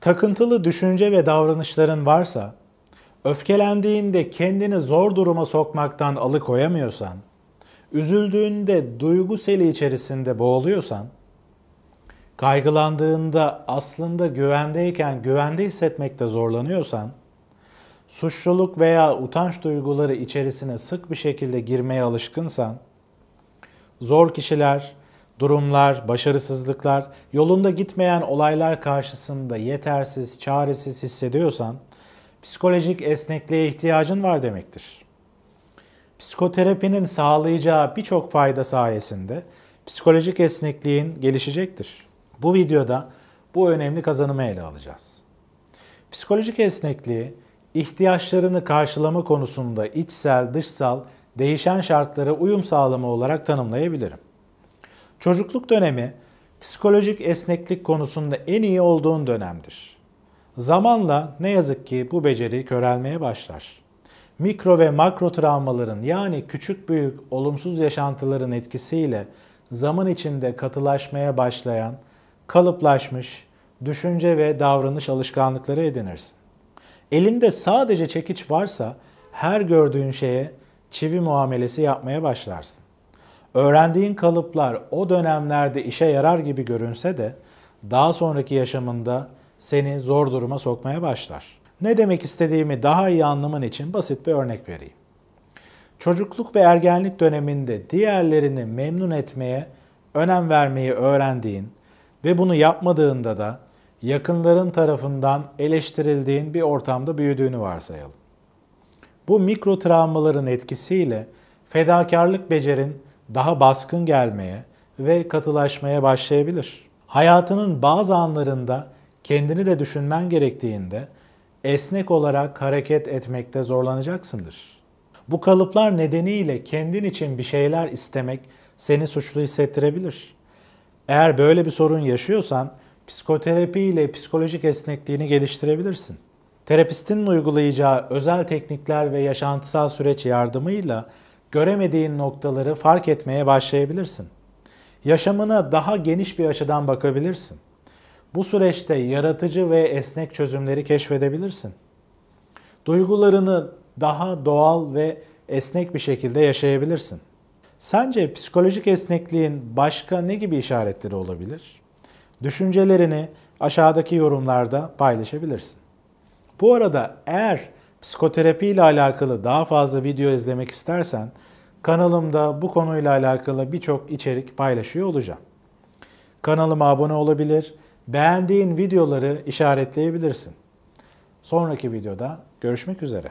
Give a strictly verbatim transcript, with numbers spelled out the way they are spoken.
Takıntılı düşünce ve davranışların varsa, öfkelendiğinde kendini zor duruma sokmaktan alıkoyamıyorsan, üzüldüğünde duygu seli içerisinde boğuluyorsan, kaygılandığında aslında güvendeyken güvende hissetmekte zorlanıyorsan, suçluluk veya utanç duyguları içerisine sık bir şekilde girmeye alışkınsan, zor kişiler, durumlar, başarısızlıklar, yolunda gitmeyen olaylar karşısında yetersiz, çaresiz hissediyorsan, psikolojik esnekliğe ihtiyacın var demektir. Psikoterapinin sağlayacağı birçok fayda sayesinde psikolojik esnekliğin gelişecektir. Bu videoda bu önemli kazanımı ele alacağız. Psikolojik esnekliği, ihtiyaçlarını karşılama konusunda içsel, dışsal, değişen şartlara uyum sağlama olarak tanımlayabilirim. Çocukluk dönemi, psikolojik esneklik konusunda en iyi olduğun dönemdir. Zamanla ne yazık ki bu beceri körelmeye başlar. Mikro ve makro travmaların yani küçük büyük olumsuz yaşantıların etkisiyle zaman içinde katılaşmaya başlayan, kalıplaşmış düşünce ve davranış alışkanlıkları edinirsin. Elinde sadece çekiç varsa her gördüğün şeye çivi muamelesi yapmaya başlarsın. Öğrendiğin kalıplar o dönemlerde işe yarar gibi görünse de daha sonraki yaşamında seni zor duruma sokmaya başlar. Ne demek istediğimi daha iyi anlaman için basit bir örnek vereyim. Çocukluk ve ergenlik döneminde diğerlerini memnun etmeye önem vermeyi öğrendiğin ve bunu yapmadığında da yakınların tarafından eleştirildiğin bir ortamda büyüdüğünü varsayalım. Bu mikro travmaların etkisiyle fedakarlık becerin daha baskın gelmeye ve katılaşmaya başlayabilir. Hayatının bazı anlarında kendini de düşünmen gerektiğinde esnek olarak hareket etmekte zorlanacaksındır. Bu kalıplar nedeniyle kendin için bir şeyler istemek seni suçlu hissettirebilir. Eğer böyle bir sorun yaşıyorsan, psikoterapi ile psikolojik esnekliğini geliştirebilirsin. Terapistinin uygulayacağı özel teknikler ve yaşantısal süreç yardımıyla göremediğin noktaları fark etmeye başlayabilirsin. Yaşamına daha geniş bir açıdan bakabilirsin. Bu süreçte yaratıcı ve esnek çözümleri keşfedebilirsin. Duygularını daha doğal ve esnek bir şekilde yaşayabilirsin. Sence psikolojik esnekliğin başka ne gibi işaretleri olabilir? Düşüncelerini aşağıdaki yorumlarda paylaşabilirsin. Bu arada eğer psikoterapi ile alakalı daha fazla video izlemek istersen kanalımda bu konuyla alakalı birçok içerik paylaşıyor olacağım. Kanalıma abone olabilir, beğendiğin videoları işaretleyebilirsin. Sonraki videoda görüşmek üzere.